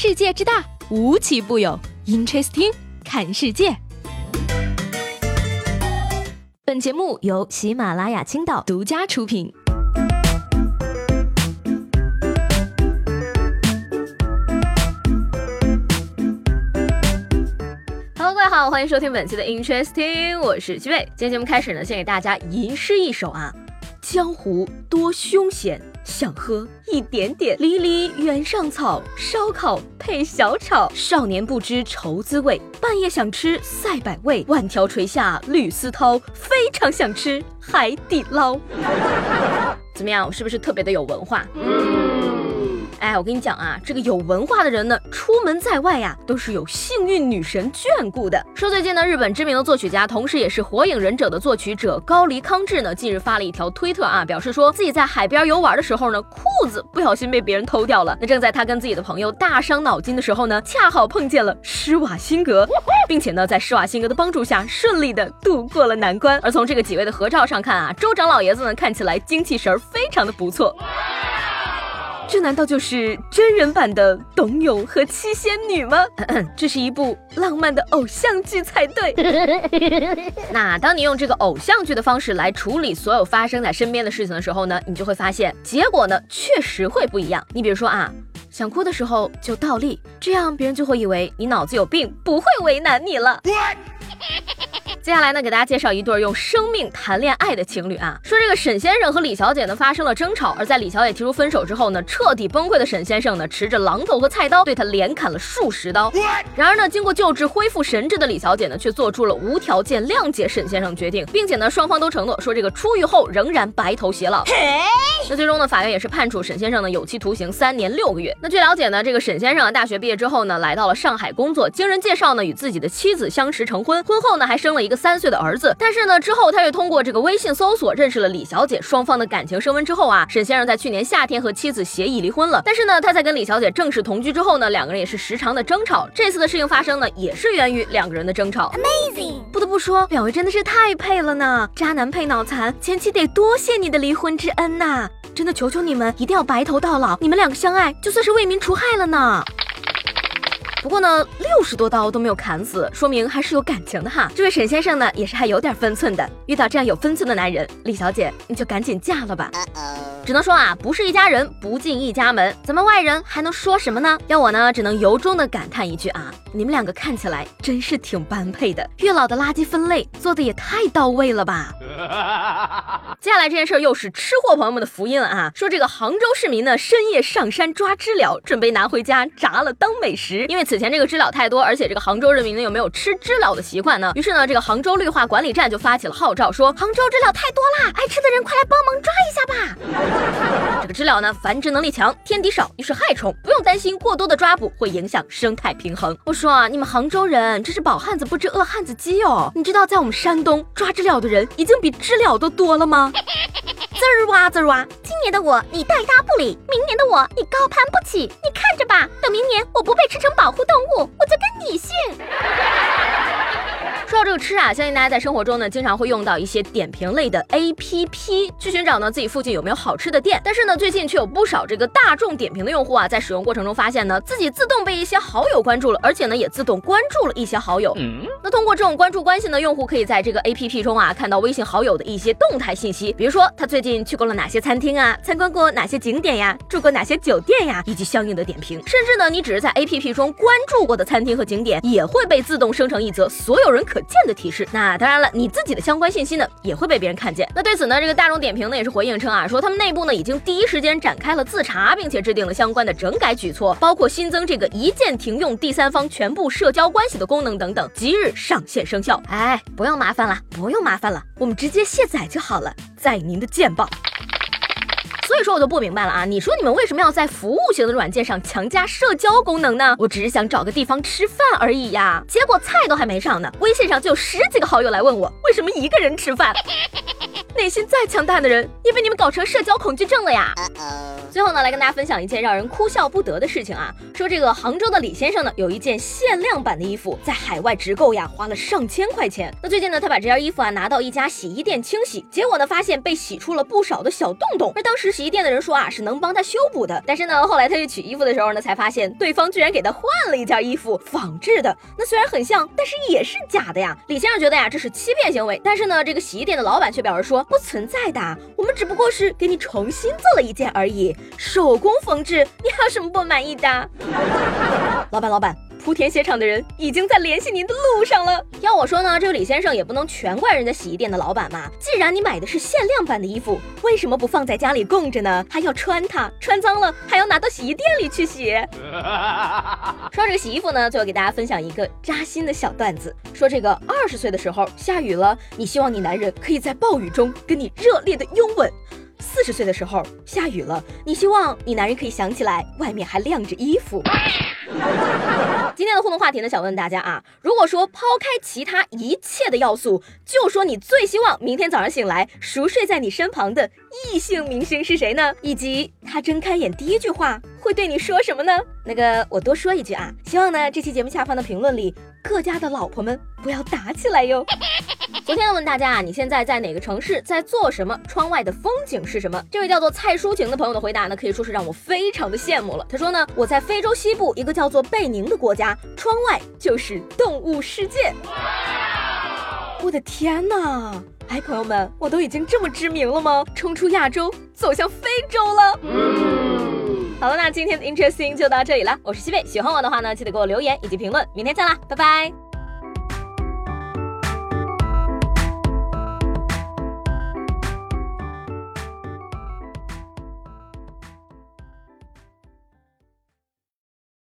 世界之大，无奇不有。Interesting， 看世界。本节目由喜马拉雅青岛独家出品。好，欢迎收听本期的 Interesting， 我是居伟。今天节目开始呢，先给大家吟诗一首啊。江湖多凶险，想喝一点点。离离原上草，烧烤配小炒。少年不知愁滋味，半夜想吃赛百味。万条垂下绿丝绦，非常想吃海底捞。怎么样，我是不是特别的有文化？哎，我跟你讲啊，这个有文化的人呢，出门在外呀，都是有幸运女神眷顾的。说最近呢，日本知名的作曲家，同时也是《火影忍者》的作曲者高梨康治呢，近日发了一条推特啊，表示说自己在海边游玩的时候呢，裤子不小心被别人偷掉了。那正在他跟自己的朋友大伤脑筋的时候呢，恰好碰见了施瓦辛格，并且呢，在施瓦辛格的帮助下，顺利的度过了难关。而从这个几位的合照上看啊，州长老爷子呢，看起来精气神非常的不错。这难道就是真人版的董永和七仙女吗？这是一部浪漫的偶像剧才对。那当你用这个偶像剧的方式来处理所有发生在身边的事情的时候呢，你就会发现结果呢确实会不一样。你比如说啊，想哭的时候就倒立，这样别人就会以为你脑子有病，不会为难你了。接下来呢，给大家介绍一对用生命谈恋爱的情侣啊。说这个沈先生和李小姐呢发生了争吵，而在李小姐提出分手之后呢，彻底崩溃的沈先生呢，持着榔头和菜刀对她连砍了数十刀。然而呢，经过救治恢复神智的李小姐呢，却做出了无条件谅解沈先生决定，并且呢，双方都承诺说这个出狱后仍然白头偕老。那最终呢，法院也是判处沈先生呢有期徒刑3年6个月。那据了解呢，这个沈先生啊，大学毕业之后呢，来到了上海工作，经人介绍呢，与自己的妻子相识成婚，婚后呢还生了一个3岁的儿子。但是呢，之后他又通过这个微信搜索认识了李小姐，双方的感情升温之后啊，沈先生在去年夏天和妻子协议离婚了。但是呢，他在跟李小姐正式同居之后呢，两个人也是时常的争吵。这次的事情发生呢，也是源于两个人的争吵。Amazing！ 不得不说，两位真的是太配了呢，渣男配脑残，前妻得多谢你的离婚之恩呐！真的求求你们一定要白头到老，你们两个相爱就算是为民除害了呢。不过呢，60多刀都没有砍死，说明还是有感情的哈。这位沈先生呢，也是还有点分寸的。遇到这样有分寸的男人，李小姐你就赶紧嫁了吧。只能说啊，不是一家人不进一家门，咱们外人还能说什么呢？要我呢，只能由衷的感叹一句啊，你们两个看起来真是挺般配的。月老的垃圾分类做的也太到位了吧。接下来这件事又是吃货朋友们的福音了啊！说这个杭州市民呢，深夜上山抓知了，准备拿回家炸了当美食。因为此前这个知了太多，而且这个杭州人民呢有没有吃知了的习惯呢？于是呢，这个杭州绿化管理站就发起了号召，说杭州知了太多啦，爱吃的人快来帮忙抓一下吧。这个知了呢，繁殖能力强，天敌少，又是害虫，不用担心过多的抓捕会影响生态平衡。我说啊，你们杭州人真是饱汉子不知饿汉子饥哦！你知道在我们山东抓知了的人已经比知了都多了吗？滋哇滋哇，今年的我你带他不理，明年的我你高攀不起，你看着吧，等明年我不被吃成保护动物，我就跟你姓。说到这个吃啊，相信大家在生活中呢，经常会用到一些点评类的 APP 去寻找呢自己附近有没有好吃的店。但是呢，最近却有不少这个大众点评的用户啊，在使用过程中发现呢，自己自动被一些好友关注了，而且呢，也自动关注了一些好友。那通过这种关注关系呢，用户可以在这个 APP 中啊，看到微信好友的一些动态信息，比如说他最近去过了哪些餐厅啊，参观过哪些景点呀，住过哪些酒店呀，以及相应的点评。甚至呢，你只是在 APP 中关注过的餐厅和景点，也会被自动生成一则所有人可见的提示。那当然了，你自己的相关信息呢也会被别人看见。那对此呢，这个大众点评呢也是回应称啊，说他们内部呢已经第一时间展开了自查，并且制定了相关的整改举措，包括新增这个一键停用第三方全部社交关系的功能等等，即日上线生效。哎，不用麻烦了，不用麻烦了，我们直接卸载就好了，在您的健保。所以说我就不明白了啊，你说你们为什么要在服务型的软件上强加社交功能呢？我只是想找个地方吃饭而已呀，结果菜都还没上呢，微信上就有10几个好友来问我为什么一个人吃饭。内心再强大的人也被你们搞成社交恐惧症了呀。最后呢，来跟大家分享一件让人哭笑不得的事情啊。说这个杭州的李先生呢，有一件限量版的衣服在海外直购呀，花了上千块钱。那最近呢，他把这件衣服啊拿到一家洗衣店清洗，结果呢发现被洗出了不少的小洞洞。而当时洗衣店的人说啊，是能帮他修补的，但是呢后来他去取衣服的时候呢，才发现对方居然给他换了一件衣服，仿制的，那虽然很像，但是也是假的呀。李先生觉得呀，这是欺骗行为，但是呢这个洗衣店的老板却表示说，不存在的，我们只不过是给你重新做了一件而已，手工缝制，你还有什么不满意的？老板，莆田鞋厂的人已经在联系您的路上了。要我说呢，这个李先生也不能全怪人家洗衣店的老板嘛。既然你买的是限量版的衣服，为什么不放在家里供着呢？还要穿它，穿脏了还要拿到洗衣店里去洗。说这个洗衣服呢，最后给大家分享一个扎心的小段子。说这个20岁的时候下雨了，你希望你男人可以在暴雨中跟你热烈的拥吻。40岁的时候下雨了，你希望你男人可以想起来外面还晾着衣服。今天的互动话题呢，想问大家啊，如果说抛开其他一切的要素，就说你最希望明天早上醒来熟睡在你身旁的异性明星是谁呢？以及他睁开眼第一句话会对你说什么呢？我多说一句啊，希望呢这期节目下方的评论里，各家的老婆们不要打起来哟。昨天问大家啊，你现在在哪个城市，在做什么，窗外的风景是什么？这位叫做蔡淑晴的朋友的回答呢，可以说是让我非常的羡慕了。他说呢，我在非洲西部一个叫做贝宁的国家，窗外就是动物世界。我的天哪！哎，朋友们，我都已经这么知名了吗？冲出亚洲，走向非洲了。好了，那今天的 Interesting 就到这里了。我是西贝，喜欢我的话呢，记得给我留言以及评论。明天见啦，拜拜。